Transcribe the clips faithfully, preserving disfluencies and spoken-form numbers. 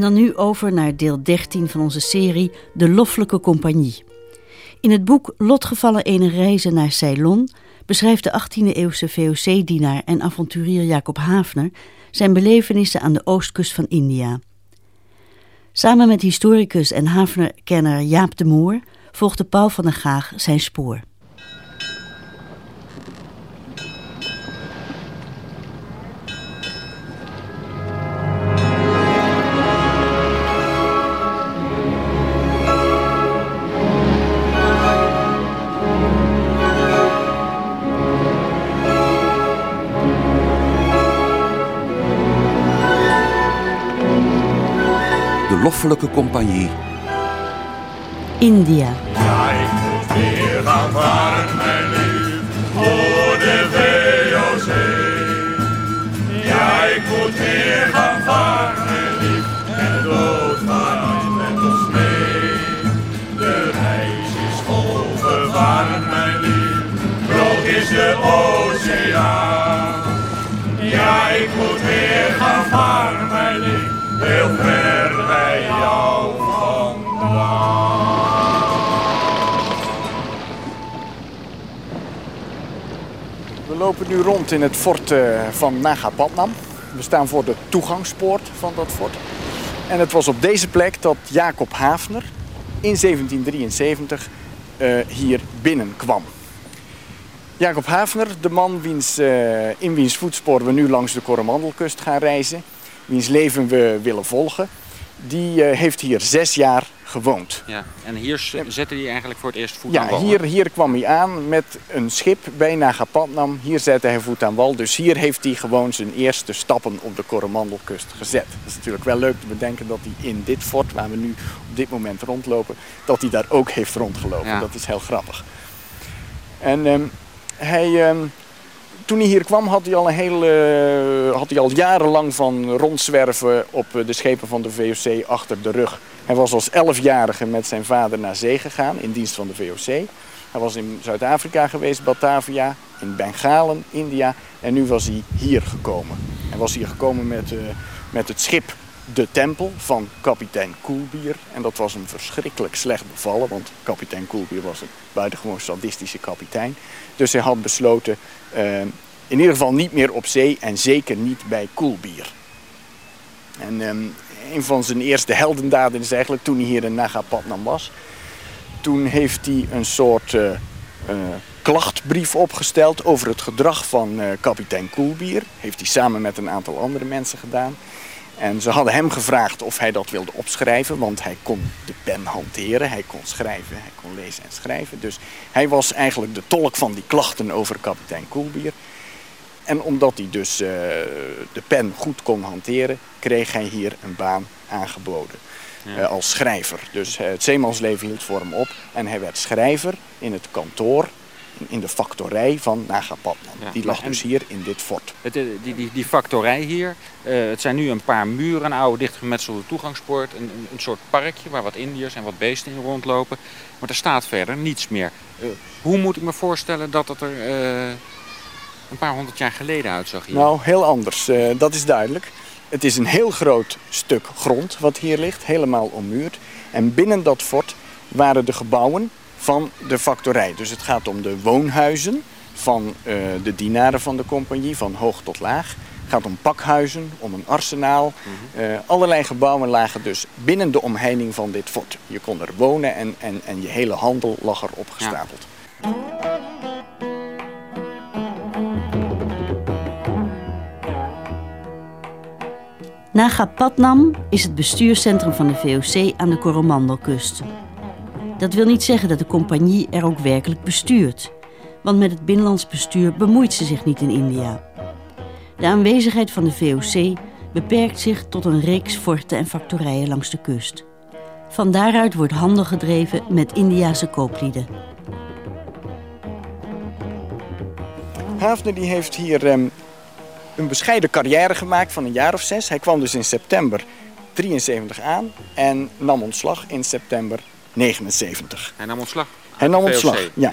En dan nu over naar deel dertien van onze serie De Loffelijke Compagnie. In het boek Lotgevallen ene reizen naar Ceylon beschrijft de achttiende eeuwse V O C-dienaar en avonturier Jacob Haafner zijn belevenissen aan de oostkust van India. Samen met historicus en Haafner-kenner Jaap de Moor volgde Paul van der Gaag zijn spoor. Loffelijke Compagnie. India. Ja, ik moet weer gaan varen, mijn lief, voor de V O C. Ja, ik moet weer gaan varen, mijn lief, en loodvaart met ons mee. De reis is vol gevaren, mijn lief, groot is de oceaan. Ja, ik moet weer gaan varen, mijn lief, heel ver. We lopen nu rond in het fort van Naga Padman. We staan voor de toegangspoort van dat fort. En het was op deze plek dat Jacob Haafner in zeventien drieënzeventig uh, hier binnenkwam. Jacob Haafner, de man wiens, uh, in wiens voetspoor we nu langs de Coromandelkust gaan reizen, wiens leven we willen volgen, die uh, heeft hier zes jaar gewoond. Ja, en hier zette hij eigenlijk voor het eerst voet ja, aan wal. Ja, hier, hier kwam hij aan met een schip bij Nagapattinam. Hier zette hij voet aan wal. Dus hier heeft hij gewoon zijn eerste stappen op de Coromandelkust gezet. Dat is natuurlijk wel leuk te bedenken dat hij in dit fort, waar we nu op dit moment rondlopen, dat hij daar ook heeft rondgelopen. Ja. Dat is heel grappig. En um, hij... Um, Toen hij hier kwam had hij al, een hele, had hij al jarenlang van rondzwerven op de schepen van de V O C achter de rug. Hij was als elfjarige met zijn vader naar zee gegaan in dienst van de V O C. Hij was in Zuid-Afrika geweest, Batavia, in Bengalen, India. En nu was hij hier gekomen. Hij was hier gekomen met, uh, met het schip De Tempel van kapitein Koelbier. En dat was hem verschrikkelijk slecht bevallen, want kapitein Koelbier was een buitengewoon sadistische kapitein. Dus hij had besloten uh, in ieder geval niet meer op zee en zeker niet bij Koelbier. En um, een van zijn eerste heldendaden is eigenlijk toen hij hier in Nagapattinam was. Toen heeft hij een soort uh, uh, klachtbrief opgesteld over het gedrag van uh, kapitein Koelbier. Heeft hij samen met een aantal andere mensen gedaan. En ze hadden hem gevraagd of hij dat wilde opschrijven, want hij kon de pen hanteren, hij kon schrijven, hij kon lezen en schrijven. Dus hij was eigenlijk de tolk van die klachten over kapitein Koelbier. En omdat hij dus uh, de pen goed kon hanteren, kreeg hij hier een baan aangeboden ja. uh, als schrijver. Dus uh, het zeemansleven hield voor hem op en hij werd schrijver in het kantoor. In de factorij van Nagapattinam. Ja, die lag dus hier in dit fort. Het, die, die, die factorij hier, uh, het zijn nu een paar muren, een oude dichtgemetselde toegangspoort. Een, een, een soort parkje waar wat Indiërs en wat beesten in rondlopen. Maar er staat verder niets meer. Uh, hoe moet ik me voorstellen dat het er uh, een paar honderd jaar geleden uitzag hier? Nou, heel anders. Uh, dat is duidelijk. Het is een heel groot stuk grond wat hier ligt, helemaal ommuurd. En binnen dat fort waren de gebouwen van de factorij. Dus het gaat om de woonhuizen van uh, de dienaren van de compagnie, van hoog tot laag. Het gaat om pakhuizen, om een arsenaal. Mm-hmm. Uh, allerlei gebouwen lagen dus binnen de omheining van dit fort. Je kon er wonen en, en, en je hele handel lag erop gestapeld. Ja. Nagapattinam is het bestuurscentrum van de V O C aan de Coromandelkust. Dat wil niet zeggen dat de compagnie er ook werkelijk bestuurt. Want met het binnenlands bestuur bemoeit ze zich niet in India. De aanwezigheid van de V O C beperkt zich tot een reeks forten en factorijen langs de kust. Van daaruit wordt handel gedreven met Indiase kooplieden. Haafner die heeft hier um, een bescheiden carrière gemaakt van een jaar of zes. Hij kwam dus in september drieënzeventig aan en nam ontslag in september negenenzeventig. Hij nam ontslag? Hij nam ontslag, ja.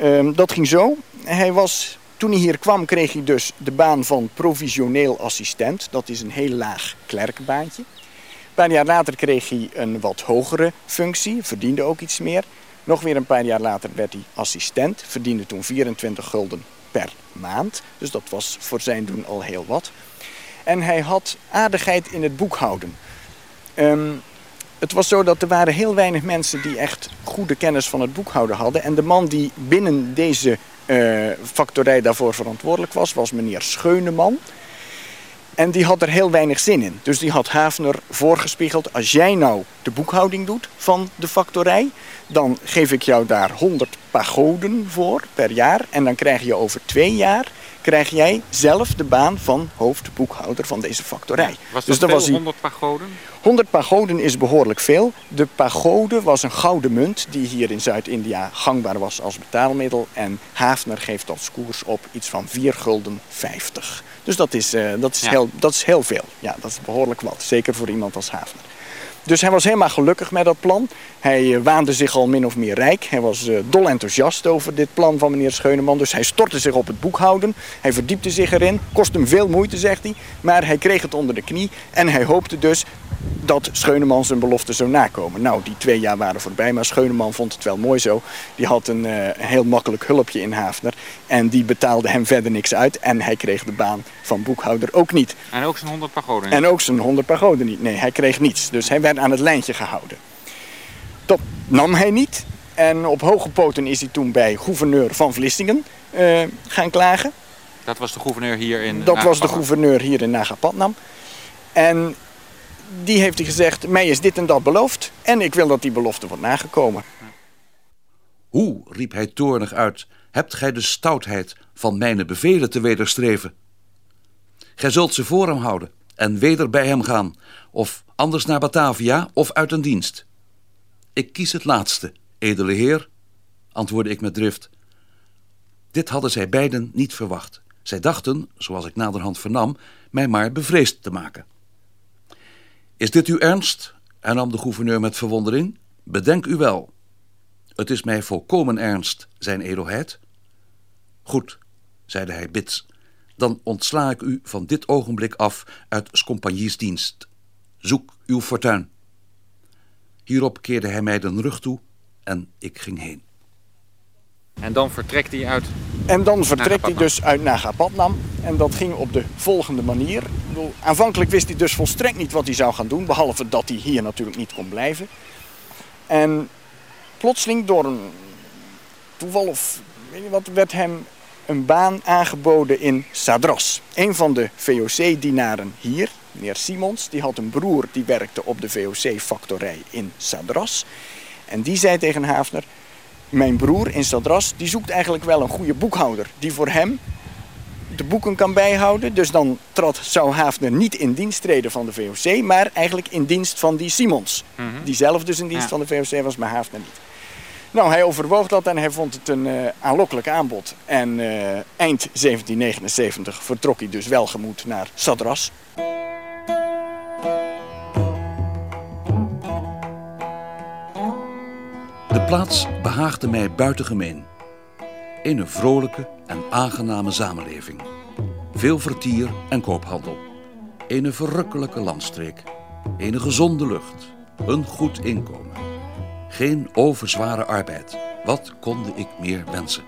ja. Um, dat ging zo. Hij was, toen hij hier kwam kreeg hij dus de baan van provisioneel assistent. Dat is een heel laag klerkbaantje. paar jaar later kreeg hij een wat hogere functie, verdiende ook iets meer. Nog weer een paar jaar later werd hij assistent, verdiende toen vierentwintig gulden per maand. Dus dat was voor zijn doen al heel wat. En hij had aardigheid in het boekhouden. Um, het was zo dat er waren heel weinig mensen die echt goede kennis van het boekhouden hadden. En de man die binnen deze uh, factorij daarvoor verantwoordelijk was, was meneer Scheuneman. En die had er heel weinig zin in. Dus die had Haafner voorgespiegeld: als jij nou de boekhouding doet van de factorij, dan geef ik jou daar honderd pagoden voor per jaar. En dan krijg je over twee jaar krijg jij zelf de baan van hoofdboekhouder van deze factorij. Ja, was dat dus veel, was honderd pagoden? honderd pagoden is behoorlijk veel. De pagode was een gouden munt die hier in Zuid-India gangbaar was als betaalmiddel. En Haafner geeft als koers op iets van vier gulden vijftig. Dus dat is, uh, dat, is ja. heel, dat is heel veel. Ja, dat is behoorlijk wat. Zeker voor iemand als Haafner. Dus hij was helemaal gelukkig met dat plan. Hij uh, waande zich al min of meer rijk. Hij was uh, dol enthousiast over dit plan van meneer Scheuneman. Dus hij stortte zich op het boekhouden. Hij verdiepte zich erin. Kost hem veel moeite, zegt hij. Maar hij kreeg het onder de knie. En hij hoopte dus dat Scheuneman zijn belofte zou nakomen. Nou, die twee jaar waren voorbij. Maar Scheuneman vond het wel mooi zo. Die had een uh, heel makkelijk hulpje in Haafner. En die betaalde hem verder niks uit. En hij kreeg de baan van boekhouder ook niet. En ook zijn honderd pagoden niet. En ook zijn honderd pagoden niet. Nee, hij kreeg niets. Dus hij werd aan het lijntje gehouden. Dat nam hij niet. En op hoge poten is hij toen bij gouverneur van Vlissingen uh, gaan klagen. Dat was de gouverneur hier in Dat Naga was de gouverneur hier in Naga Padnam. En die heeft hij gezegd: mij is dit en dat beloofd en ik wil dat die belofte wordt nagekomen. Hoe, riep hij toornig uit, hebt gij de stoutheid van mijn bevelen te wederstreven? Gij zult ze voor hem houden en weder bij hem gaan, of anders naar Batavia of uit een dienst. Ik kies het laatste, edele heer, antwoordde ik met drift. Dit hadden zij beiden niet verwacht. Zij dachten, zoals ik naderhand vernam, mij maar bevreesd te maken. Is dit uw ernst? Hernam de gouverneur met verwondering. Bedenk u wel. Het is mij volkomen ernst, zijn edelheid. Goed, zeide hij bits. Dan ontsla ik u van dit ogenblik af uit Scompagnies dienst. Zoek uw fortuin. Hierop keerde hij mij de rug toe en ik ging heen. En dan vertrekt hij uit... En dan vertrekt hij dus uit Nagapattinam. En dat ging op de volgende manier. Ik bedoel, aanvankelijk wist hij dus volstrekt niet wat hij zou gaan doen, behalve dat hij hier natuurlijk niet kon blijven. En plotseling door een toeval of weet je wat, werd hem een baan aangeboden in Sadras. Een van de V O C-dienaren hier, meneer Simons, die had een broer die werkte op de V O C-factorij in Sadras. En die zei tegen Haafner: mijn broer in Sadras, die zoekt eigenlijk wel een goede boekhouder die voor hem de boeken kan bijhouden. Dus dan trad, zou Haafner niet in dienst treden van de V O C, maar eigenlijk in dienst van die Simons. Mm-hmm. Die zelf dus in dienst ja. van de V O C was, maar Haafner niet. Nou, hij overwoog dat en hij vond het een uh, aanlokkelijk aanbod. En uh, eind zeventien negenenzeventig vertrok hij dus welgemoed naar Sadras. De plaats behaagde mij buitengemeen. Een vrolijke en aangename samenleving. Veel vertier en koophandel. Een verrukkelijke landstreek. Een gezonde lucht. Een goed inkomen. Geen overzware arbeid. Wat konde ik meer wensen?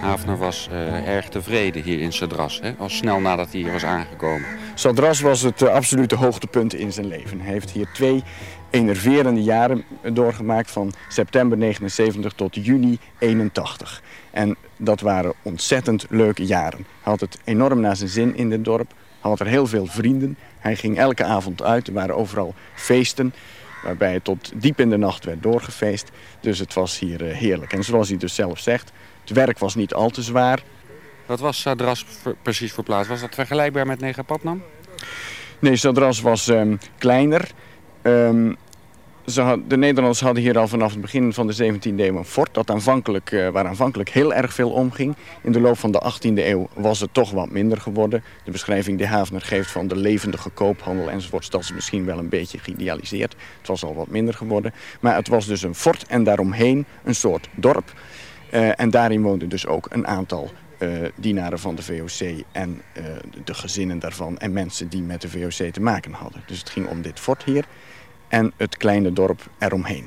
Haafner was uh, erg tevreden hier in Sadras, hè? Al snel nadat hij hier was aangekomen. Sadras was het uh, absolute hoogtepunt in zijn leven. Hij heeft hier twee enerverende jaren doorgemaakt, van september negenenzeventig tot juni eenentachtig. En dat waren ontzettend leuke jaren. Hij had het enorm naar zijn zin in dit dorp. Hij had er heel veel vrienden. Hij ging elke avond uit. Er waren overal feesten, waarbij het tot diep in de nacht werd doorgefeest. Dus het was hier uh, heerlijk. En zoals hij dus zelf zegt, het werk was niet al te zwaar. Wat was Sadras precies voor plaats? Was dat vergelijkbaar met Nagapattinam? Nee, Sadras was um, kleiner. Um, ze had, de Nederlanders hadden hier al vanaf het begin van de zeventiende eeuw een fort dat aanvankelijk, uh, waar aanvankelijk heel erg veel omging. In de loop van de achttiende eeuw was het toch wat minder geworden. De beschrijving die Haafner geeft van de levendige koophandel enzovoort, dat is misschien wel een beetje geïdealiseerd. Het was al wat minder geworden. Maar het was dus een fort en daaromheen een soort dorp. Uh, en daarin woonden dus ook een aantal uh, dienaren van de V O C en uh, de gezinnen daarvan en mensen die met de V O C te maken hadden. Dus het ging om dit fort hier en het kleine dorp eromheen.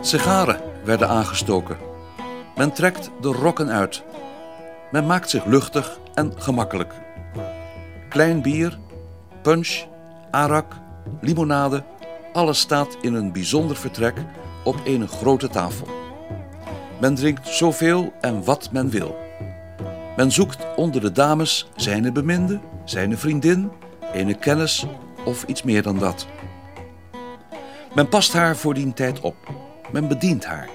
Sigaren werden aangestoken. Men trekt de rokken uit. Men maakt zich luchtig en gemakkelijk. Klein bier, punch, arak, limonade... alles staat in een bijzonder vertrek op een grote tafel. Men drinkt zoveel en wat men wil. Men zoekt onder de dames zijn beminde, zijn vriendin... een kennis of iets meer dan dat. Men past haar voor die tijd op... Men bedient haar.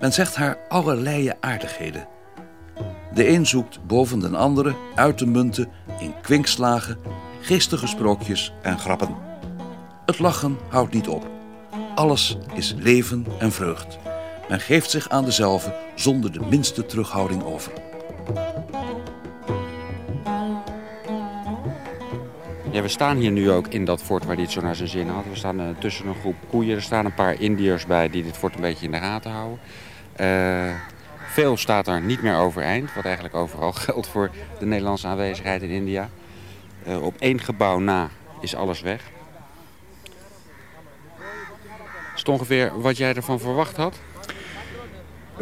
Men zegt haar allerlei aardigheden. De een zoekt boven de andere uit te munten in kwinkslagen, geestige sprookjes en grappen. Het lachen houdt niet op. Alles is leven en vreugd. Men geeft zich aan dezelve zonder de minste terughouding over. Ja, we staan hier nu ook in dat fort waar dit zo naar zijn zin had. We staan uh, tussen een groep koeien. Er staan een paar Indiërs bij die dit fort een beetje in de gaten houden. Uh, veel staat er niet meer overeind. Wat eigenlijk overal geldt voor de Nederlandse aanwezigheid in India. Uh, op één gebouw na is alles weg. Is het ongeveer wat jij ervan verwacht had?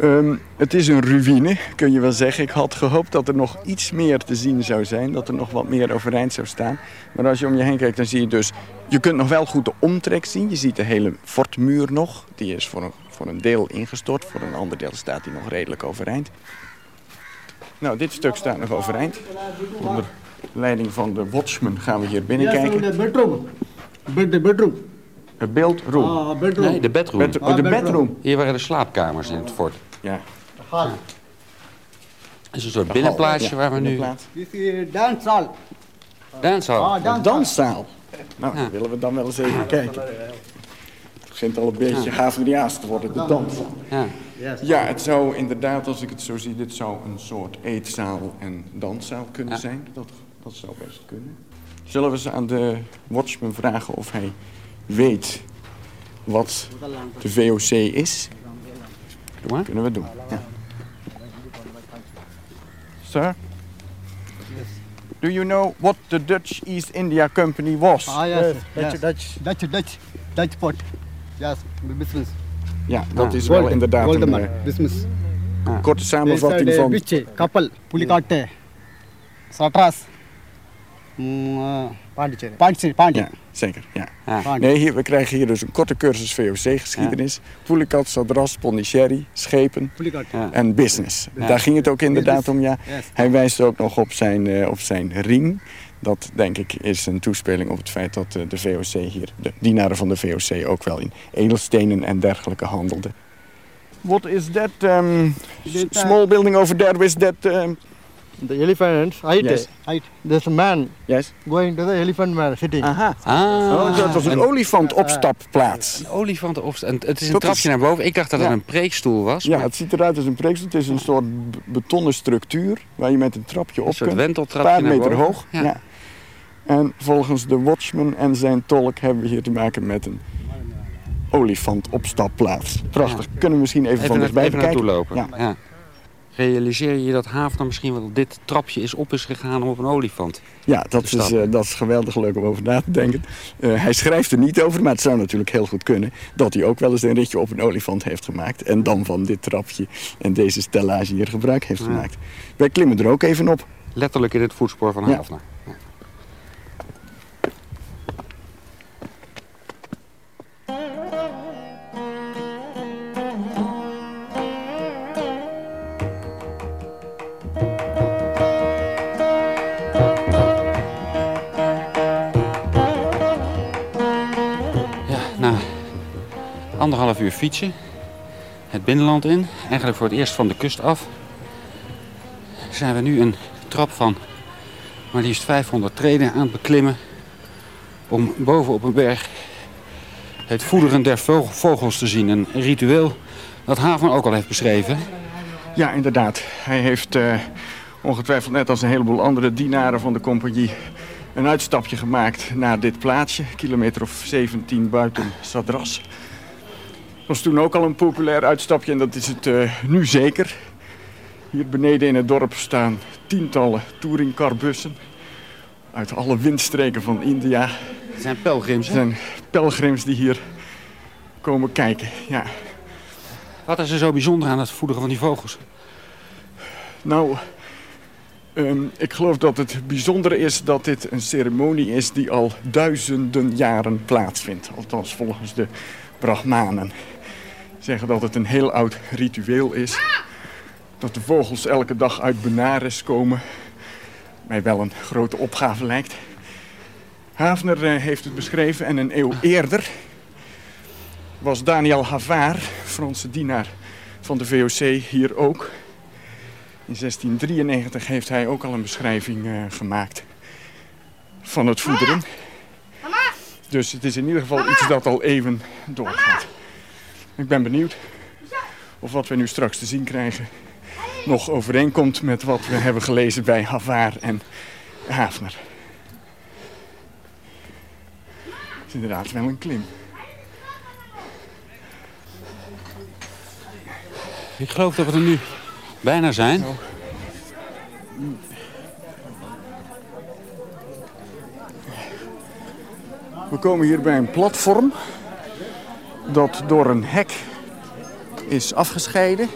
Um, het is een ruïne, kun je wel zeggen. Ik had gehoopt dat er nog iets meer te zien zou zijn. Dat er nog wat meer overeind zou staan. Maar als je om je heen kijkt, dan zie je dus... Je kunt nog wel goed de omtrek zien. Je ziet de hele fortmuur nog. Die is voor een, voor een deel ingestort. Voor een ander deel staat die nog redelijk overeind. Nou, dit stuk staat nog overeind. Onder leiding van de watchman gaan we hier binnen kijken. Ja, de bedroom. De bedroom. De bedroom. Ah, bedroom. Nee, de bedroom. Bed- oh, de bedroom. Hier waren de slaapkamers in het fort. Ja. De hal. Het is een soort binnenplaatsje, ja, waar we nu... Dit is danszaal. Danszaal? Ah, danszaal. Danszaal. Nou, ja, willen we dan wel eens even kijken. Het begint al een beetje Haafneriaans te worden, de danszaal. Ja. Ja, het zou inderdaad, als ik het zo zie, dit zou een soort eetzaal en danszaal kunnen, ja, zijn. Dat, dat zou best kunnen. Zullen we ze aan de watchman vragen of hij weet wat de V O C is? Dat kunnen we doen. Ja. Sir, yes. Do you know what the Dutch East India Company was? Ah, yes. Yes. Dutch, yes. Dutch, Dutch, Dutch, Dutch port. Yes, business. Ja, dat ah, is gold, wel inderdaad gold een uh, business. Ah. Korte samenvatting van. Biche, Kapal, Pulikate, Sadras, Pondicherry. Pondicherry, Pondicherry. Zeker, ja. Ah. Nee, hier, we krijgen hier dus een korte cursus V O C-geschiedenis. Ja. Pulikat, Sadras, Pondicherry, schepen, ja, en business. Ja. Daar ging het ook inderdaad om, ja. Yes. Hij wijst ook nog op zijn, uh, op zijn ring. Dat, denk ik, is een toespeling op het feit dat uh, de V O C hier... de dienaren van de V O C ook wel in edelstenen en dergelijke handelden. What is that um, small building over there? Is that... Um... The elephant, height, yes. Height. There's a man, yes, going to the elephant man sitting. Aha. Ah. Oh, dat was een olifantopstapplaats. Een olifantopstap. Het is een dat trapje is... naar boven. Ik dacht dat, ja, het een preekstoel was. Ja, maar... het ziet eruit als een preekstoel. Het is een soort betonnen structuur waar je met een trapje op kunt. Een wenteltrapje naar boven. Een paar meter hoog. Ja. Ja. En volgens de watchman en zijn tolk hebben we hier te maken met een olifantopstapplaats. Prachtig. Ja. Kunnen we misschien even, even van dichtbij bekijken. Even naartoe lopen. Ja. Ja. Realiseer je dat Haafner misschien wel dit trapje is op is gegaan om op een olifant? Ja, dat is, uh, dat is geweldig leuk om over na te denken. Uh, hij schrijft er niet over, maar het zou natuurlijk heel goed kunnen... dat hij ook wel eens een ritje op een olifant heeft gemaakt... en dan van dit trapje en deze stellage hier gebruik heeft, ja, gemaakt. Wij klimmen er ook even op. Letterlijk in het voetspoor van Haafner. Ja. Anderhalf uur fietsen, het binnenland in, eigenlijk voor het eerst van de kust af. Zijn we nu een trap van maar liefst vijfhonderd treden aan het beklimmen om boven op een berg het voederen der vogels te zien. Een ritueel dat Haafner ook al heeft beschreven. Ja, inderdaad. Hij heeft uh, ongetwijfeld net als een heleboel andere dienaren van de compagnie een uitstapje gemaakt naar dit plaatsje, kilometer of zeventien buiten Sadras. Dat was toen ook al een populair uitstapje en dat is het uh, nu zeker. Hier beneden in het dorp staan tientallen touringcarbussen uit alle windstreken van India. Het zijn pelgrims, hè? Het zijn pelgrims die hier komen kijken, ja. Wat is er zo bijzonder aan het voederen van die vogels? Nou, um, ik geloof dat het bijzondere is dat dit een ceremonie is die al duizenden jaren plaatsvindt. Althans, volgens de brahmanen. Zeggen dat het een heel oud ritueel is. Dat de vogels elke dag uit Benares komen. Mij wel een grote opgave lijkt. Haafner uh, heeft het beschreven en een eeuw eerder was Daniel Havart, Franse dienaar van de V O C, hier ook. In zestien drieënnegentig heeft hij ook al een beschrijving uh, gemaakt van het voederen. Mama. Dus het is in ieder geval Mama. iets dat al even doorgaat. Ik ben benieuwd of wat we nu straks te zien krijgen nog overeenkomt met wat we hebben gelezen bij Havart en Haafner. Het is inderdaad wel een klim. Ik geloof dat we er nu bijna zijn. We komen hier bij een platform dat door een hek is afgescheiden.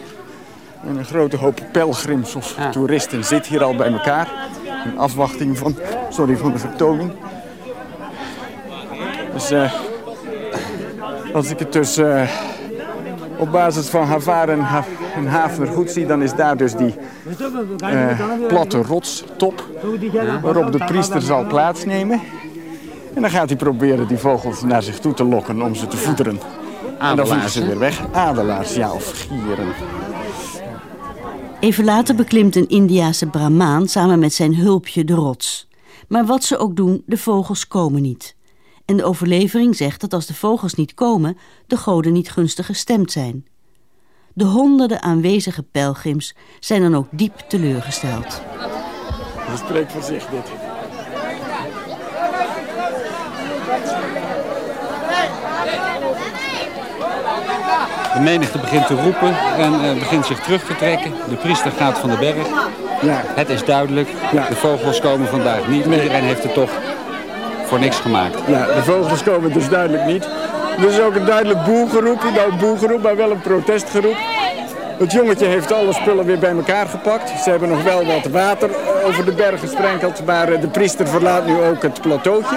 En een grote hoop pelgrims of ja. toeristen zit hier al bij elkaar. In afwachting van, sorry, van de vertoning. Dus uh, als ik het dus... Uh, op basis van Havart en, ha- en Haafner goed zie, dan is daar dus die uh, platte rotstop waarop de priester zal plaatsnemen. En dan gaat hij proberen die vogels naar zich toe te lokken om ze te voederen. Adelaars, en dan vliegen ze weer weg. Adelaars, ja, of gieren. Even later beklimt een Indiase brahmaan samen met zijn hulpje de rots. Maar wat ze ook doen, de vogels komen niet. En de overlevering zegt dat als de vogels niet komen, de goden niet gunstig gestemd zijn. De honderden aanwezige pelgrims zijn dan ook diep teleurgesteld. Dat spreekt voor zich, dit. De menigte begint te roepen en begint zich terug te trekken. De priester gaat van de berg. Ja. Het is duidelijk, ja. De vogels komen vandaag niet. Nee. Iedereen heeft het toch... voor niks gemaakt. Ja, de vogels komen dus duidelijk niet. Er is ook een duidelijk boelgeroep, nou boelgeroep, maar wel een protestgeroep. Het jongetje heeft alle spullen weer bij elkaar gepakt. Ze hebben nog wel wat water over de bergen gesprenkeld, maar de priester verlaat nu ook het plateautje.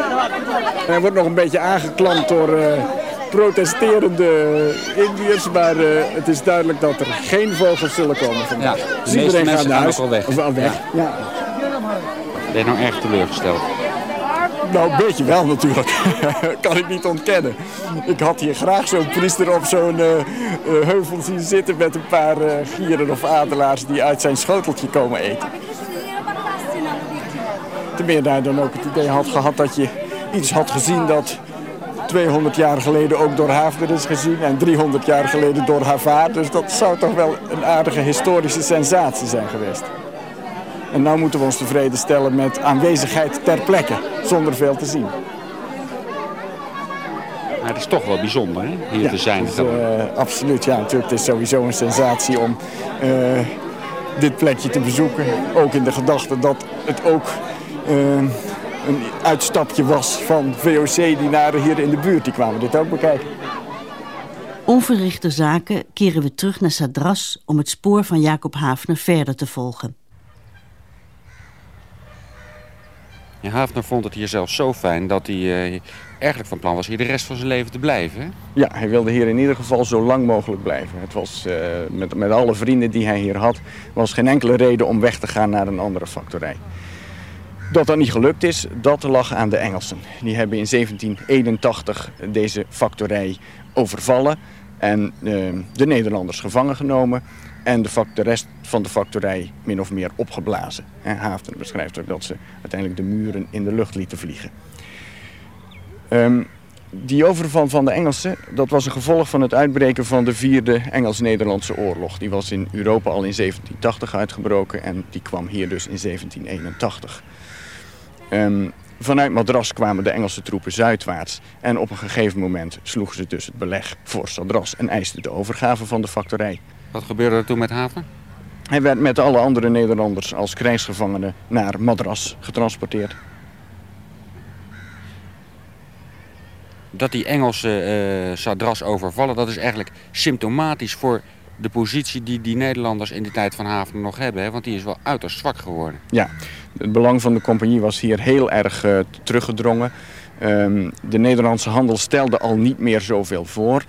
En hij wordt nog een beetje aangeklampt door uh, protesterende Indiërs, maar uh, het is duidelijk dat er geen vogels zullen komen vandaag. Ja, de meeste dus mensen gaan ook al weg. Of al weg. Ja. Ja. Ik ben nou erg teleurgesteld. Nou, een beetje wel natuurlijk. Kan ik niet ontkennen. Ik had hier graag zo'n priester op zo'n uh, uh, heuvel zien zitten... met een paar uh, gieren of adelaars die uit zijn schoteltje komen eten. Ten meer daar dan ook het idee had gehad dat je iets had gezien... dat tweehonderd jaar geleden ook door Haafner is gezien... en driehonderd jaar geleden door Havart. Dus dat zou toch wel een aardige historische sensatie zijn geweest. En nou moeten we ons tevreden stellen met aanwezigheid ter plekke, zonder veel te zien. Maar het is toch wel bijzonder, hè, hier ja, te zijn. Dus, uh, absoluut, ja. Natuurlijk, het is sowieso een sensatie om uh, dit plekje te bezoeken. Ook in de gedachte dat het ook uh, een uitstapje was van V O C-dienaren hier in de buurt. Die kwamen dit ook bekijken. Onverrichte zaken keren we terug naar Sadras om het spoor van Jacob Haafner verder te volgen. Ja, Haafner vond het hier zelfs zo fijn dat hij eh, eigenlijk van plan was hier de rest van zijn leven te blijven. Hè? Ja, hij wilde hier in ieder geval zo lang mogelijk blijven. Het was, eh, met, met alle vrienden die hij hier had, was geen enkele reden om weg te gaan naar een andere factorij. Dat dat niet gelukt is, dat lag aan de Engelsen. Die hebben in zeventien eenentachtig deze factorij overvallen en eh, de Nederlanders gevangen genomen. En de, de rest van de factorij min of meer opgeblazen. Haafner beschrijft ook dat ze uiteindelijk de muren in de lucht lieten vliegen. Um, die overval van de Engelsen, dat was een gevolg van het uitbreken van de Vierde Engels-Nederlandse Oorlog. Die was in Europa al in zeventien tachtig uitgebroken en die kwam hier dus in zeventien eenentachtig. Um, Vanuit Madras kwamen de Engelse troepen zuidwaarts. En op een gegeven moment sloegen ze dus het beleg voor Sadras en eisten de overgave van de factorij. Wat gebeurde er toen met Haafner? Hij werd met alle andere Nederlanders als krijgsgevangene naar Madras getransporteerd. Dat die Engelsen uh, Sadras overvallen, dat is eigenlijk symptomatisch voor de positie die die Nederlanders in de tijd van Haafner nog hebben. Hè? Want die is wel uiterst zwak geworden. Ja, het belang van de compagnie was hier heel erg uh, teruggedrongen. Um, de Nederlandse handel stelde al niet meer zoveel voor.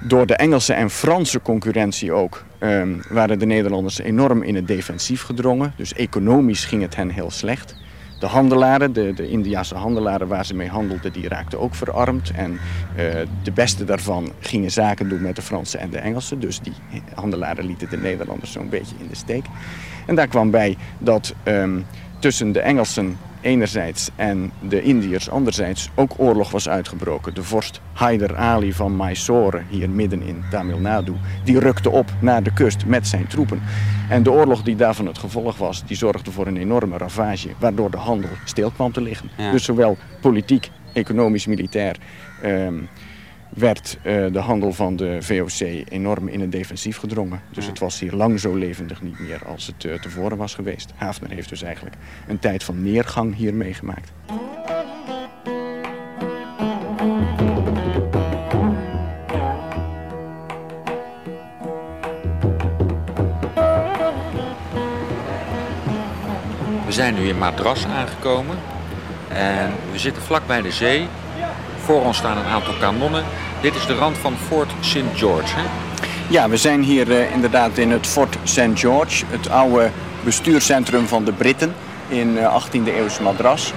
Door de Engelse en Franse concurrentie ook um, waren de Nederlanders enorm in het defensief gedrongen. Dus economisch ging het hen heel slecht. De handelaren, de, de Indiase handelaren waar ze mee handelden, die raakten ook verarmd. En uh, de beste daarvan gingen zaken doen met de Fransen en de Engelsen. Dus die handelaren lieten de Nederlanders zo'n beetje in de steek. En daar kwam bij dat um, tussen de Engelsen enerzijds en de Indiërs anderzijds ook oorlog was uitgebroken. De vorst Haider Ali van Mysore, hier midden in Tamil Nadu, die rukte op naar de kust met zijn troepen. En de oorlog die daarvan het gevolg was, die zorgde voor een enorme ravage, waardoor de handel stil kwam te liggen. Ja. Dus zowel politiek, economisch, militair eh, werd eh, de handel van de V O C enorm in het defensief gedrongen. Dus ja. Het was hier lang zo levendig niet meer als het eh, tevoren was geweest. Haafner heeft dus eigenlijk een tijd van neergang hier meegemaakt. We zijn nu in Madras aangekomen en we zitten vlak bij de zee. Voor ons staan een aantal kanonnen. Dit is de rand van Fort Saint George, hè? Ja, we zijn hier uh, inderdaad in het Fort Saint George, het oude bestuurscentrum van de Britten in uh, achttiende eeuws Madras.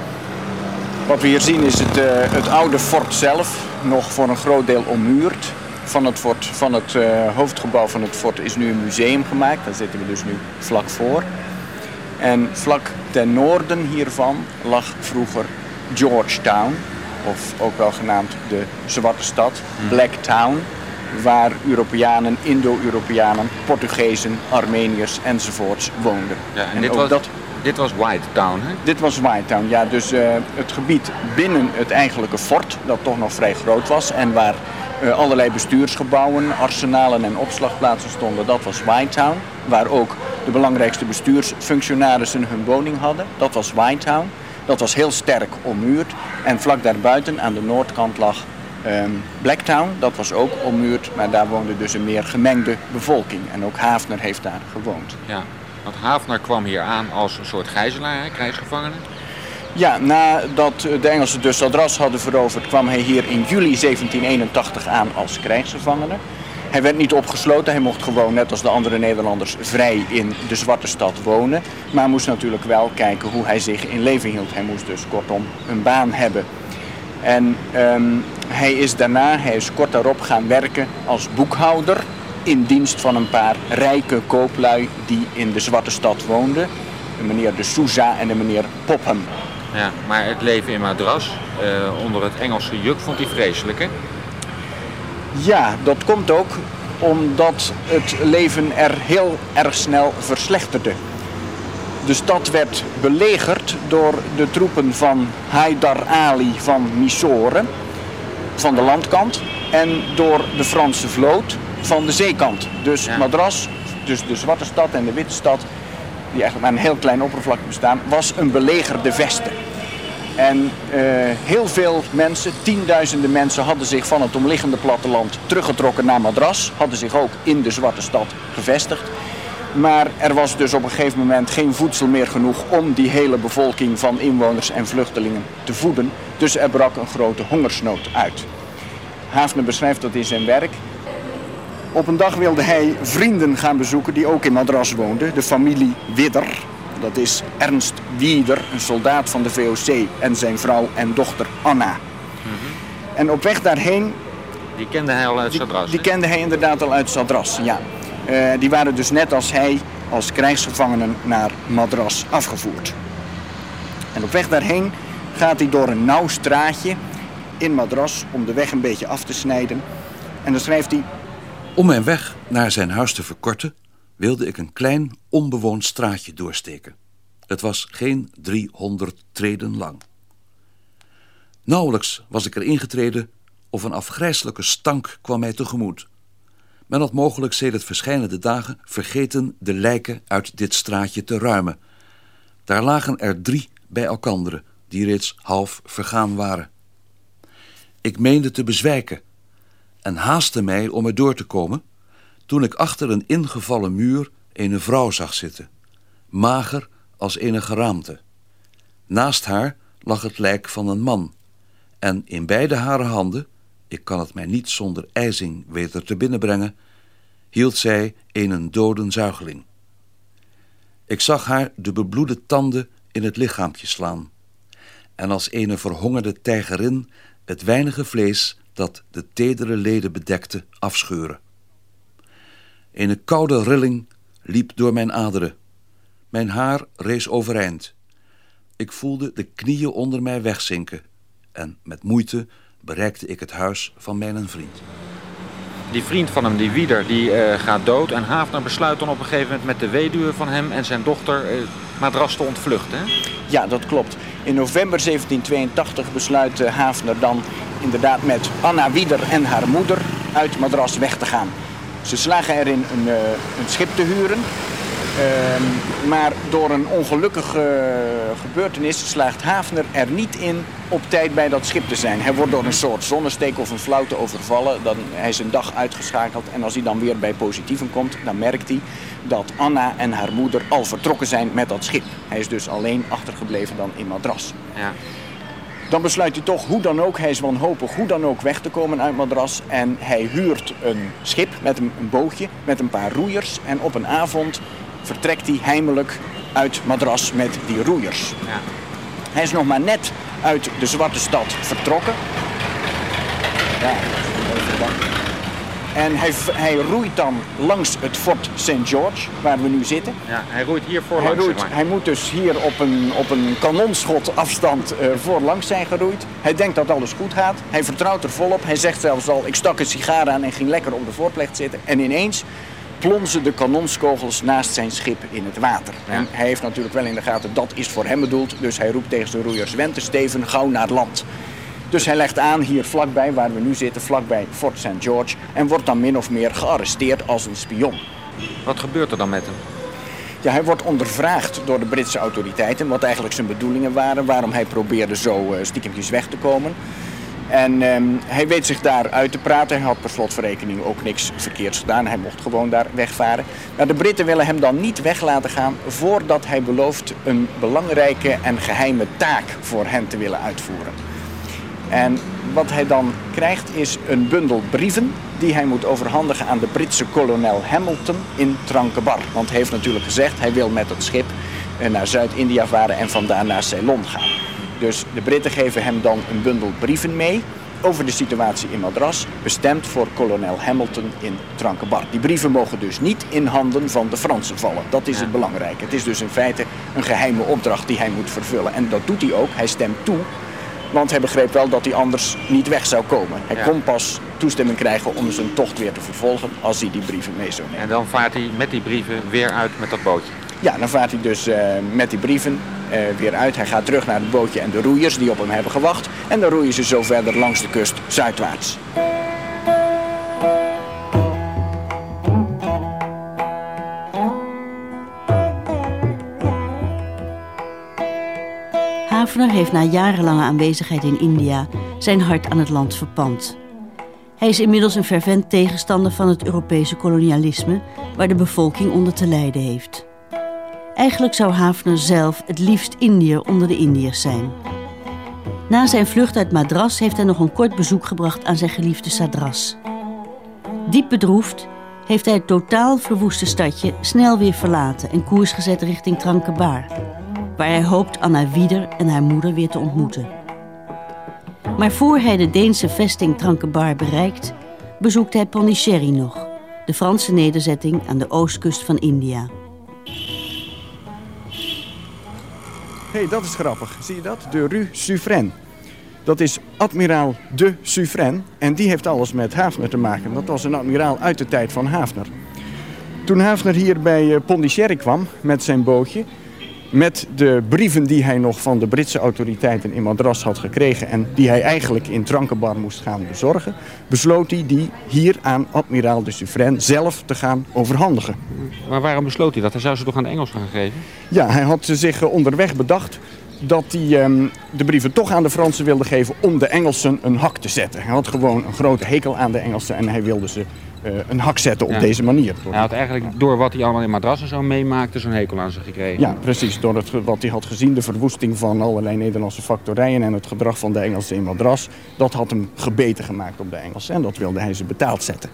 Wat we hier zien is het, uh, het oude fort zelf, nog voor een groot deel ommuurd. Van het, fort, van het uh, hoofdgebouw van het fort is nu een museum gemaakt, daar zitten we dus nu vlak voor. En vlak ten noorden hiervan lag vroeger Georgetown, of ook wel genaamd de Zwarte Stad, Black Town, waar Europeanen, Indo-Europeanen, Portugezen, Armeniërs enzovoorts woonden. Ja, en en dit, ook was, dat, dit was White Town, hè? Dit was White Town, ja. Dus uh, het gebied binnen het eigenlijke fort, dat toch nog vrij groot was en waar uh, allerlei bestuursgebouwen, arsenalen en opslagplaatsen stonden, dat was White Town, waar ook de belangrijkste bestuursfunctionarissen hun woning hadden. Dat was White Town. Dat was heel sterk ommuurd. En vlak daarbuiten aan de noordkant lag um, Blacktown. Dat was ook ommuurd, maar daar woonde dus een meer gemengde bevolking. En ook Haafner heeft daar gewoond. Ja, want Haafner kwam hier aan als een soort gijzelaar, hè? Krijgsgevangene. Ja, nadat de Engelsen dus Sadras hadden veroverd, kwam hij hier in juli zeventien eenentachtig aan als krijgsgevangene. Hij werd niet opgesloten, hij mocht gewoon net als de andere Nederlanders vrij in de Zwarte Stad wonen. Maar moest natuurlijk wel kijken hoe hij zich in leven hield. Hij moest dus kortom een baan hebben. En um, hij is daarna, hij is kort daarop gaan werken als boekhouder in dienst van een paar rijke kooplui die in de Zwarte Stad woonden. De meneer de Souza en de meneer Popham. Ja, maar het leven in Madras uh, onder het Engelse juk vond hij vreselijk, hè? Ja, dat komt ook omdat het leven er heel erg snel verslechterde. De stad werd belegerd door de troepen van Haider Ali van Mysore, van de landkant, en door de Franse vloot van de zeekant. Dus ja. Madras, dus de Zwarte Stad en de Witte Stad, die eigenlijk maar een heel klein oppervlak bestaan, was een belegerde veste. En uh, heel veel mensen, tienduizenden mensen, hadden zich van het omliggende platteland teruggetrokken naar Madras. Hadden zich ook in de Zwarte Stad gevestigd. Maar er was dus op een gegeven moment geen voedsel meer genoeg om die hele bevolking van inwoners en vluchtelingen te voeden. Dus er brak een grote hongersnood uit. Haafner beschrijft dat in zijn werk. Op een dag wilde hij vrienden gaan bezoeken die ook in Madras woonden, de familie Wieder. Dat is Ernst Wieder, een soldaat van de V O C, en zijn vrouw en dochter Anna. Mm-hmm. En op weg daarheen... Die kende hij al uit die, Sadras. Die he? kende hij inderdaad al uit Sadras, ja. Uh, die waren dus net als hij als krijgsgevangenen naar Madras afgevoerd. En op weg daarheen gaat hij door een nauw straatje in Madras om de weg een beetje af te snijden. En dan schrijft hij... Om mijn weg naar zijn huis te verkorten, wilde ik een klein, onbewoond straatje doorsteken. Het was geen driehonderd treden lang. Nauwelijks was ik er ingetreden of een afgrijselijke stank kwam mij tegemoet. Men had mogelijk sedert verschillende dagen vergeten de lijken uit dit straatje te ruimen. Daar lagen er drie bij elkanderen, die reeds half vergaan waren. Ik meende te bezwijken en haastte mij om er door te komen, toen ik achter een ingevallen muur een vrouw zag zitten, mager als een geraamte. Naast haar lag het lijk van een man en in beide haar handen, ik kan het mij niet zonder ijzing weder te binnenbrengen, hield zij een doden zuigeling. Ik zag haar de bebloede tanden in het lichaampje slaan en als een verhongerde tijgerin het weinige vlees dat de tedere leden bedekte afscheuren. Een koude rilling liep door mijn aderen. Mijn haar rees overeind. Ik voelde de knieën onder mij wegzinken en met moeite bereikte ik het huis van mijn vriend. Die vriend van hem, die Wieder, die uh, gaat dood en Haafner besluit dan op een gegeven moment met de weduwe van hem en zijn dochter uh, Madras te ontvluchten. Hè? Ja, dat klopt. In november zeventien tweeëntachtig besluit uh, Haafner dan inderdaad met Anna Wieder en haar moeder uit Madras weg te gaan. Ze slagen erin een, uh, een schip te huren. Uh, maar door een ongelukkige uh, gebeurtenis slaagt Haafner er niet in op tijd bij dat schip te zijn. Hij wordt door een soort zonnesteek of een flauwte overvallen. Dan, hij is een dag uitgeschakeld en als hij dan weer bij positieven komt, dan merkt hij dat Anna en haar moeder al vertrokken zijn met dat schip. Hij is dus alleen achtergebleven dan in Madras. Ja. Dan besluit hij toch hoe dan ook, hij is wanhopig, hoe dan ook weg te komen uit Madras. En hij huurt een schip met een, een bootje met een paar roeiers en op een avond vertrekt hij heimelijk uit Madras met die roeiers. Ja. Hij is nog maar net uit de Zwarte Stad vertrokken. Ja, en hij, hij roeit dan langs het Fort Saint George, waar we nu zitten. Ja, hij roeit hier voorlangs. Hij, roeit, zeg maar. Hij moet dus hier op een, op een kanonschot afstand uh, voorlangs zijn geroeid. Hij denkt dat alles goed gaat. Hij vertrouwt er volop. Hij zegt zelfs al, ik stak een sigaar aan en ging lekker op de voorplecht zitten. En ineens plonzen de kanonskogels naast zijn schip in het water. Ja. En hij heeft natuurlijk wel in de gaten, dat is voor hem bedoeld. Dus hij roept tegen zijn roeiers, wend steven, gauw naar land. Dus hij legt aan hier vlakbij, waar we nu zitten, vlakbij Fort Saint George. En wordt dan min of meer gearresteerd als een spion. Wat gebeurt er dan met hem? Ja, hij wordt ondervraagd door de Britse autoriteiten, wat eigenlijk zijn bedoelingen waren. Waarom hij probeerde zo uh, stiekempjes weg te komen. En um, hij weet zich daar uit te praten. Hij had per slotverrekening ook niks verkeerds gedaan. Hij mocht gewoon daar wegvaren. Maar de Britten willen hem dan niet weg laten gaan voordat hij belooft een belangrijke en geheime taak voor hen te willen uitvoeren. En wat hij dan krijgt is een bundel brieven die hij moet overhandigen aan de Britse kolonel Hamilton in Tranquebar. Want hij heeft natuurlijk gezegd, hij wil met het schip naar Zuid-India varen en vandaar naar Ceylon gaan. Dus de Britten geven hem dan een bundel brieven mee over de situatie in Madras, bestemd voor kolonel Hamilton in Tranquebar. Die brieven mogen dus niet in handen van de Fransen vallen. Dat is het belangrijke. Het is dus in feite een geheime opdracht die hij moet vervullen. En dat doet hij ook. Hij stemt toe, want hij begreep wel dat hij anders niet weg zou komen. Hij ja. kon pas toestemming krijgen om zijn tocht weer te vervolgen als hij die brieven mee zou nemen. En dan vaart hij met die brieven weer uit met dat bootje? Ja, dan vaart hij dus uh, met die brieven uh, weer uit. Hij gaat terug naar het bootje en de roeiers die op hem hebben gewacht. En dan roeien ze zo verder langs de kust zuidwaarts. Haafner heeft na jarenlange aanwezigheid in India zijn hart aan het land verpand. Hij is inmiddels een fervent tegenstander van het Europese kolonialisme, waar de bevolking onder te lijden heeft. Eigenlijk zou Haafner zelf het liefst Indiër onder de Indiërs zijn. Na zijn vlucht uit Madras heeft hij nog een kort bezoek gebracht aan zijn geliefde Sadras. Diep bedroefd heeft hij het totaal verwoeste stadje snel weer verlaten en koers gezet richting Tranquebar, waar hij hoopt Anna Wieder en haar moeder weer te ontmoeten. Maar voor hij de Deense vesting Tranquebar bereikt, bezoekt hij Pondicherry nog, de Franse nederzetting aan de oostkust van India. Hé, hey, dat is grappig. Zie je dat? De Rue Suffren. Dat is admiraal de Suffren. En die heeft alles met Haafner te maken. Dat was een admiraal uit de tijd van Haafner. Toen Haafner hier bij Pondicherry kwam met zijn bootje, met de brieven die hij nog van de Britse autoriteiten in Madras had gekregen en die hij eigenlijk in Tranquebar moest gaan bezorgen, besloot hij die hier aan admiraal de Suffren zelf te gaan overhandigen. Maar waarom besloot hij dat? Hij zou ze toch aan de Engels gaan geven? Ja, hij had zich onderweg bedacht dat hij um, de brieven toch aan de Fransen wilde geven om de Engelsen een hak te zetten. Hij had gewoon een grote hekel aan de Engelsen en hij wilde ze uh, een hak zetten op ja. deze manier. Hij had eigenlijk door wat hij allemaal in Madras en zo meemaakte zo'n hekel aan ze gekregen. Ja, precies. Door het, wat hij had gezien, de verwoesting van allerlei Nederlandse factorijen en het gedrag van de Engelsen in Madras, dat had hem gebeten gemaakt op de Engelsen en dat wilde hij ze betaald zetten.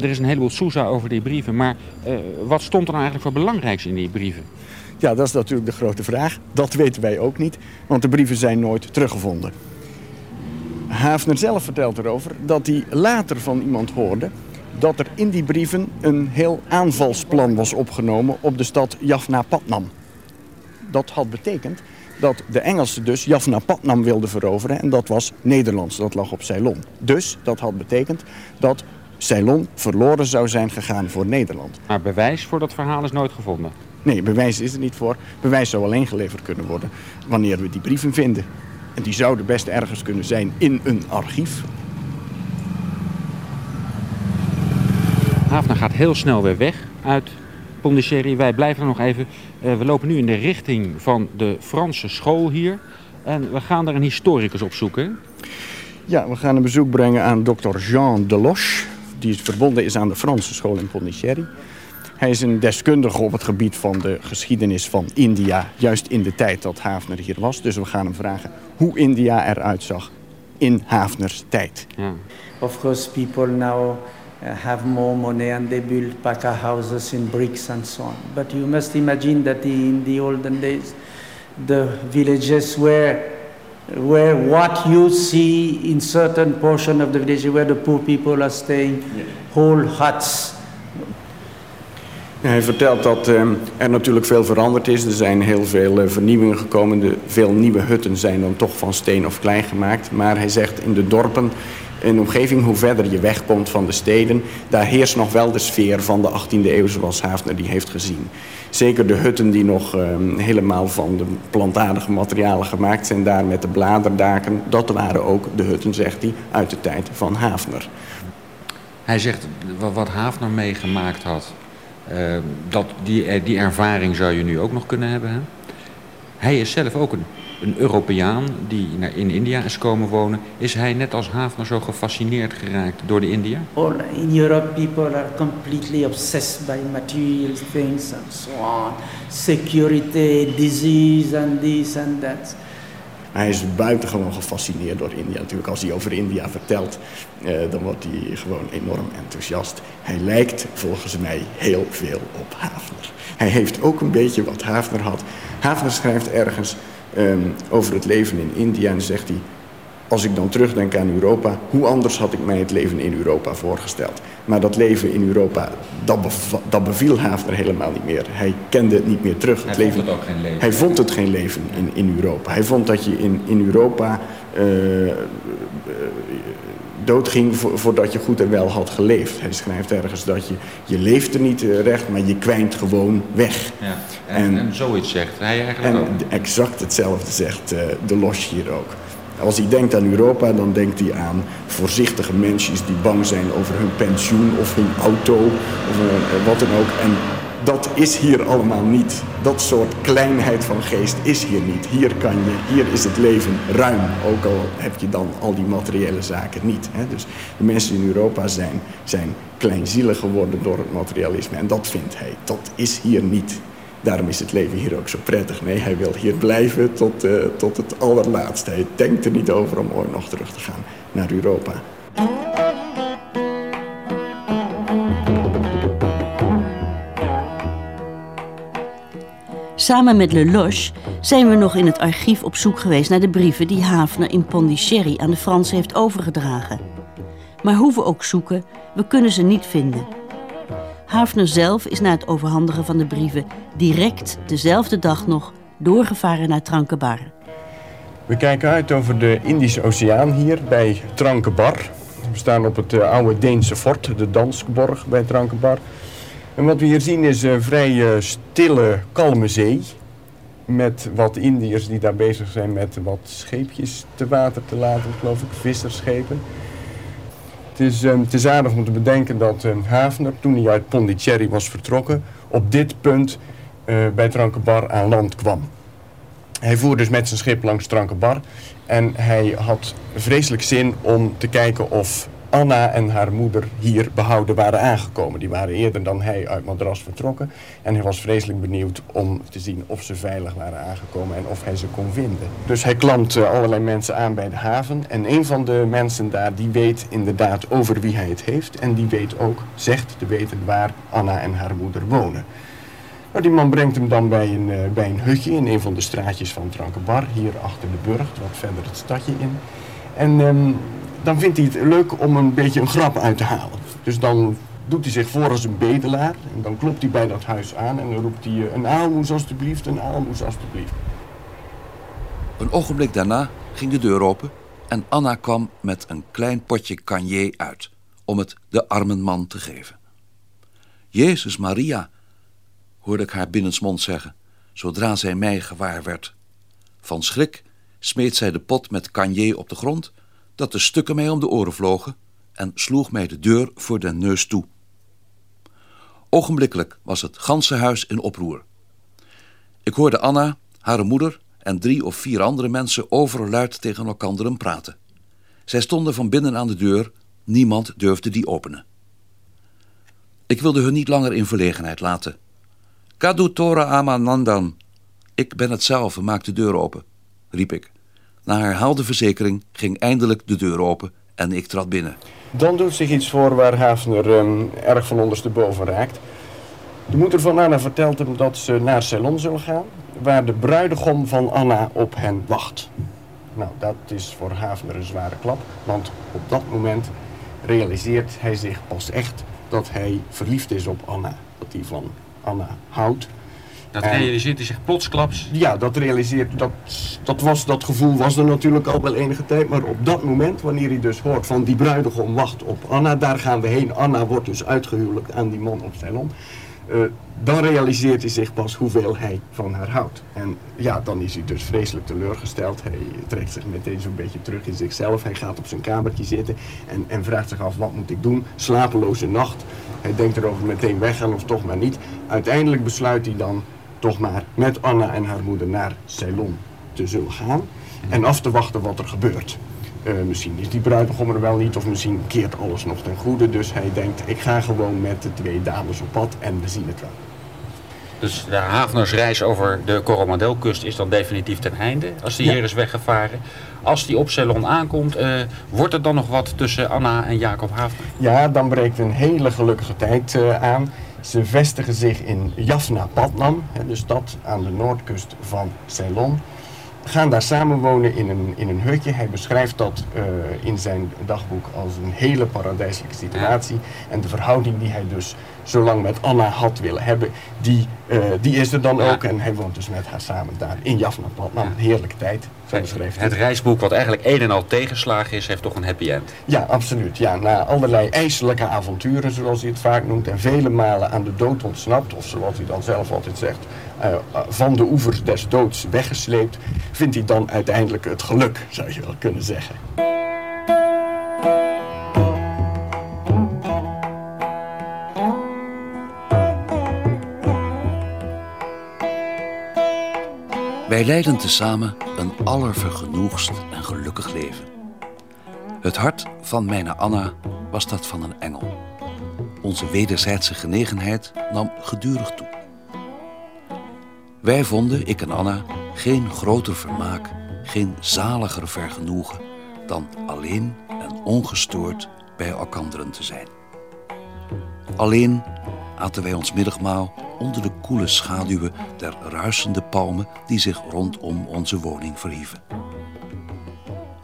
Er is een heleboel soesa over die brieven, maar uh, wat stond er nou eigenlijk voor belangrijks in die brieven? Ja, dat is natuurlijk de grote vraag. Dat weten wij ook niet, want de brieven zijn nooit teruggevonden. Haafner zelf vertelt erover dat hij later van iemand hoorde dat er in die brieven een heel aanvalsplan was opgenomen op de stad Jaffna Patnam. Dat had betekend dat de Engelsen dus Jaffna Patnam wilden veroveren en dat was Nederlands, dat lag op Ceylon. Dus dat had betekend dat Ceylon verloren zou zijn gegaan voor Nederland. Maar bewijs voor dat verhaal is nooit gevonden. Nee, bewijs is er niet voor. Bewijs zou alleen geleverd kunnen worden wanneer we die brieven vinden. En die zouden best ergens kunnen zijn in een archief. Haafner gaat heel snel weer weg uit Pondicherry. Wij blijven er nog even. Uh, we lopen nu in de richting van de Franse school hier. En we gaan daar een historicus op zoeken. Ja, we gaan een bezoek brengen aan dokter Jean Deloche. Die verbonden is aan de Franse school in Pondicherry. Hij is een deskundige op het gebied van de geschiedenis van India, juist in de tijd dat Haafner hier was. Dus we gaan hem vragen hoe India eruit zag in Haafners tijd. Ja. Of course, people now have more money and they build paka houses in bricks and so on. But you must imagine that in the olden days, the villages were where what you see in certain portion of the village where the poor people are staying, whole huts. Hij vertelt dat er natuurlijk veel veranderd is. Er zijn heel veel vernieuwingen gekomen. Veel nieuwe hutten zijn dan toch van steen of klei gemaakt. Maar hij zegt in de dorpen, in de omgeving, hoe verder je wegkomt van de steden, daar heerst nog wel de sfeer van de achttiende eeuw zoals Haafner die heeft gezien. Zeker de hutten die nog helemaal van de plantaardige materialen gemaakt zijn, daar met de bladerdaken, dat waren ook de hutten, zegt hij, uit de tijd van Haafner. Hij zegt wat Haafner meegemaakt had. Uh, dat die, die ervaring zou je nu ook nog kunnen hebben. Hè? Hij is zelf ook een, een Europeaan die naar, in India is komen wonen. Is hij net als Haafner zo gefascineerd geraakt door de India? All in Europe people are completely obsessed by material things and so on. Security, disease and this and that. Hij is buitengewoon gefascineerd door India. Natuurlijk, als hij over India vertelt, eh, dan wordt hij gewoon enorm enthousiast. Hij lijkt volgens mij heel veel op Haafner. Hij heeft ook een beetje wat Haafner had. Haafner schrijft ergens eh, over het leven in India en zegt hij, als ik dan terugdenk aan Europa, hoe anders had ik mij het leven in Europa voorgesteld. Maar dat leven in Europa, dat, bev- dat beviel Haafner helemaal niet meer. Hij kende het niet meer terug. Het hij leven, vond het ook geen leven. Hij vond het geen leven in, in Europa. Hij vond dat je in, in Europa uh, uh, doodging vo- voordat je goed en wel had geleefd. Hij schrijft ergens dat je, je leeft er niet recht, maar je kwijnt gewoon weg. Ja, en, en, en zoiets zegt hij eigenlijk en ook. En exact hetzelfde zegt uh, Deloche hier ook. Als hij denkt aan Europa, dan denkt hij aan voorzichtige mensjes die bang zijn over hun pensioen of hun auto of uh, wat dan ook. En dat is hier allemaal niet. Dat soort kleinheid van geest is hier niet. Hier kan je, hier is het leven ruim, ook al heb je dan al die materiële zaken niet. Hè? Dus de mensen in Europa zijn, zijn kleinzielig geworden door het materialisme en dat vindt hij. Dat is hier niet. Daarom is het leven hier ook zo prettig. Nee, hij wil hier blijven tot, uh, tot het allerlaatste. Hij denkt er niet over om ooit nog terug te gaan naar Europa. Samen met Leloche zijn we nog in het archief op zoek geweest naar de brieven die Haafner in Pondicherry aan de Fransen heeft overgedragen. Maar hoe we ook zoeken, we kunnen ze niet vinden. Haafner zelf is na het overhandigen van de brieven direct dezelfde dag nog doorgevaren naar Tranquebar. We kijken uit over de Indische Oceaan hier bij Tranquebar. We staan op het oude Deense fort, de Danskborg bij Tranquebar. En wat we hier zien is een vrij stille, kalme zee. Met wat Indiërs die daar bezig zijn met wat scheepjes te water te laten, geloof ik, vissersschepen. Het is, um, het is aardig om te bedenken dat um, Haafner, toen hij uit Pondicherry was vertrokken, op dit punt uh, bij Tranquebar aan land kwam. Hij voer dus met zijn schip langs Tranquebar en hij had vreselijk zin om te kijken of Anna en haar moeder hier behouden waren aangekomen. Die waren eerder dan hij uit Madras vertrokken en hij was vreselijk benieuwd om te zien of ze veilig waren aangekomen en of hij ze kon vinden. Dus hij klampt allerlei mensen aan bij de haven en een van de mensen daar die weet inderdaad over wie hij het heeft en die weet ook, zegt te weten waar Anna en haar moeder wonen. Nou, die man brengt hem dan bij een, uh, bij een hutje in een van de straatjes van Tranquebar, hier achter de burcht, wat verder het stadje in. En um, dan vindt hij het leuk om een beetje een grap uit te halen. Dus dan doet hij zich voor als een bedelaar en dan klopt hij bij dat huis aan en dan roept hij uh, een aalmoes alstublieft, een aalmoes alstublieft. Een ogenblik daarna ging de deur open en Anna kwam met een klein potje kanje uit om het de armen man te geven. Jezus Maria, hoorde ik haar binnensmonds zeggen, zodra zij mij gewaar werd. Van schrik smeet zij de pot met kanje op de grond, dat de stukken mij om de oren vlogen en sloeg mij de deur voor de neus toe. Ogenblikkelijk was het ganse huis in oproer. Ik hoorde Anna, haar moeder en drie of vier andere mensen overluid tegen elkaar praten. Zij stonden van binnen aan de deur, niemand durfde die openen. Ik wilde hun niet langer in verlegenheid laten. Kadu Tora Amanandan. Ik ben het zelf en maak de deur open, riep ik. Na herhaalde verzekering ging eindelijk de deur open en ik trad binnen. Dan doet zich iets voor waar Haafner um, erg van ondersteboven raakt. De moeder van Anna vertelt hem dat ze naar Ceylon zullen gaan, waar de bruidegom van Anna op hen wacht. Nou, dat is voor Haafner een zware klap, want op dat moment realiseert hij zich pas echt dat hij verliefd is op Anna. Dat hij van Anna houdt. Dat en, realiseert hij zich plotsklaps? Ja, dat realiseert, dat, dat, was, dat gevoel was er natuurlijk al wel enige tijd, maar op dat moment, wanneer hij dus hoort van die bruidegom wacht op Anna, daar gaan we heen, Anna wordt dus uitgehuwelijkt aan die man op Ceylon, uh, dan realiseert hij zich pas hoeveel hij van haar houdt. En ja, dan is hij dus vreselijk teleurgesteld, hij trekt zich meteen zo'n beetje terug in zichzelf, hij gaat op zijn kamertje zitten en, en vraagt zich af, wat moet ik doen, slapeloze nacht. Hij denkt erover meteen weggaan of toch maar niet. Uiteindelijk besluit hij dan toch maar met Anna en haar moeder naar Ceylon te zullen gaan. En af te wachten wat er gebeurt. Uh, misschien is die bruidegom er wel niet of misschien keert alles nog ten goede. Dus hij denkt, ik ga gewoon met de twee dames op pad en we zien het wel. Dus de Haafners reis over de Coromandelkust is dan definitief ten einde. Als die ja. Heer is weggevaren. Als die op Ceylon aankomt, uh, wordt er dan nog wat tussen Anna en Jacob Haafner? Ja, dan breekt een hele gelukkige tijd uh, aan. Ze vestigen zich in Jaffna Patnam, de stad aan de noordkust van Ceylon. Gaan daar samenwonen in een, in een hutje. Hij beschrijft dat uh, in zijn dagboek als een hele paradijselijke situatie. En de verhouding die hij dus zo lang met Anna had willen hebben, die, uh, die is er dan ja. ook. En hij woont dus met haar samen daar in Jaffna Patnam. Ja. Heerlijke tijd, zo beschreef hij. Het reisboek wat eigenlijk een en al tegenslagen is, heeft toch een happy end? Ja, absoluut. Ja, na allerlei ijselijke avonturen, zoals hij het vaak noemt, en vele malen aan de dood ontsnapt, of zoals hij dan zelf altijd zegt, Uh, uh, van de oevers des doods weggesleept, vindt hij dan uiteindelijk het geluk, zou je wel kunnen zeggen. Wij leiden tezamen een allervergenoegst en gelukkig leven. Het hart van mijn Anna was dat van een engel. Onze wederzijdse genegenheid nam gedurig toe. Wij vonden, ik en Anna, geen groter vermaak, geen zaliger vergenoegen dan alleen en ongestoord bij elkaar te zijn. Alleen aten wij ons middagmaal onder de koele schaduwen der ruisende palmen die zich rondom onze woning verhieven.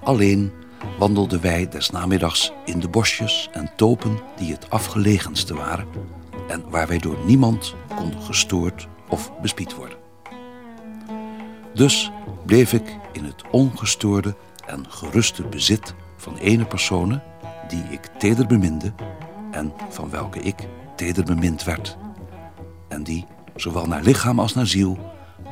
Alleen wandelden wij des namiddags in de bosjes en topen die het afgelegenste waren en waar wij door niemand konden gestoord of bespied worden. Dus bleef ik in het ongestoorde en geruste bezit van ene persoon die ik teder beminde en van welke ik teder bemind werd en die, zowel naar lichaam als naar ziel,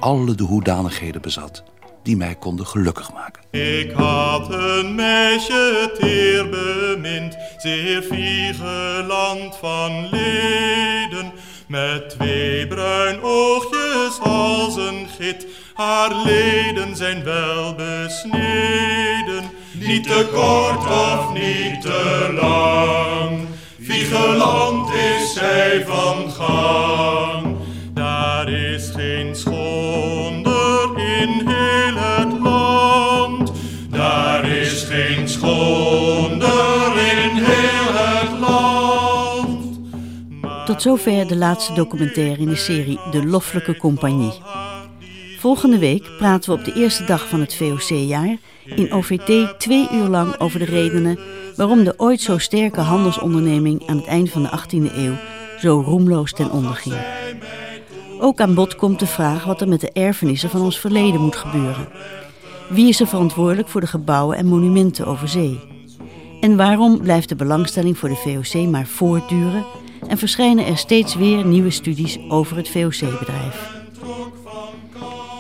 alle de hoedanigheden bezat die mij konden gelukkig maken. Ik had een meisje teer bemind, zeer Vigeland van leden, met twee bruin oogjes als een git, haar leden zijn wel besneden. Niet te kort of niet te lang, Vigeland is zij van gang. Daar is geen schonder in heel het land, daar is geen schonder in heel het land. Maar tot zover de laatste documentaire in de serie De Loffelijke Compagnie. Volgende week praten we op de eerste dag van het V O C-jaar in O V T twee uur lang over de redenen waarom de ooit zo sterke handelsonderneming aan het eind van de achttiende eeuw zo roemloos ten onder ging. Ook aan bod komt de vraag wat er met de erfenissen van ons verleden moet gebeuren. Wie is er verantwoordelijk voor de gebouwen en monumenten over zee? En waarom blijft de belangstelling voor de V O C maar voortduren en verschijnen er steeds weer nieuwe studies over het V O C-bedrijf?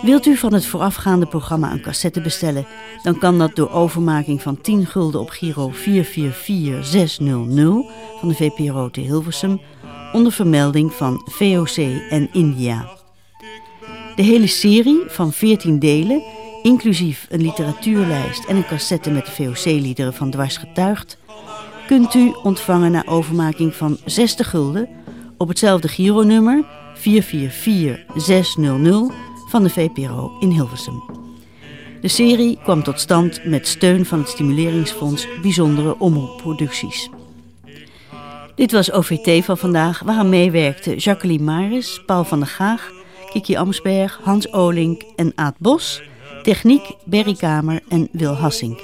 Wilt u van het voorafgaande programma een cassette bestellen, dan kan dat door overmaking van tien gulden op Giro vier vier vier zes nul nul van de V P R O te Hilversum, onder vermelding van V O C en India. De hele serie van veertien delen, inclusief een literatuurlijst en een cassette met de V O C-liederen van Dwarsgetuigd, kunt u ontvangen na overmaking van zestig gulden op hetzelfde Giro-nummer vier vier vier zes nul nul van de V P R O in Hilversum. De serie kwam tot stand met steun van het Stimuleringsfonds Bijzondere Omroepproducties. Dit was O V T van vandaag, waaraan meewerkten Jacqueline Maris, Paul van der Gaag, Kiki Amsberg, Hans Olink en Aad Bos, techniek Berry Kamer en Wil Hassink.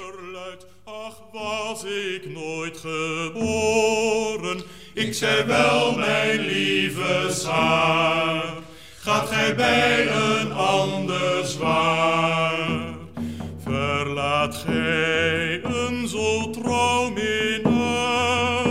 Ach, was ik nooit geboren, ik zei wel mijn lieve Saar, gaat gij bij een ander zwaar. Verlaat gij een zo trouw minnaar,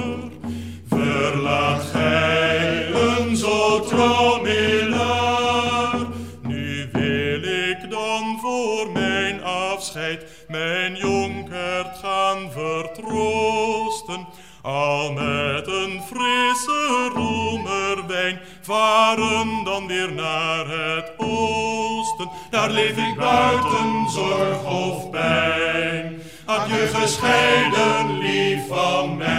verlaat gij een zo trouw minnaar. Nu wil ik dan voor mijn afscheid mijn jonkert gaan vertroosten. Al met een frisse roemerwijn varen dan weer naar het oosten. Daar leef ik buiten zorg of pijn. Had je gescheiden lief van mij.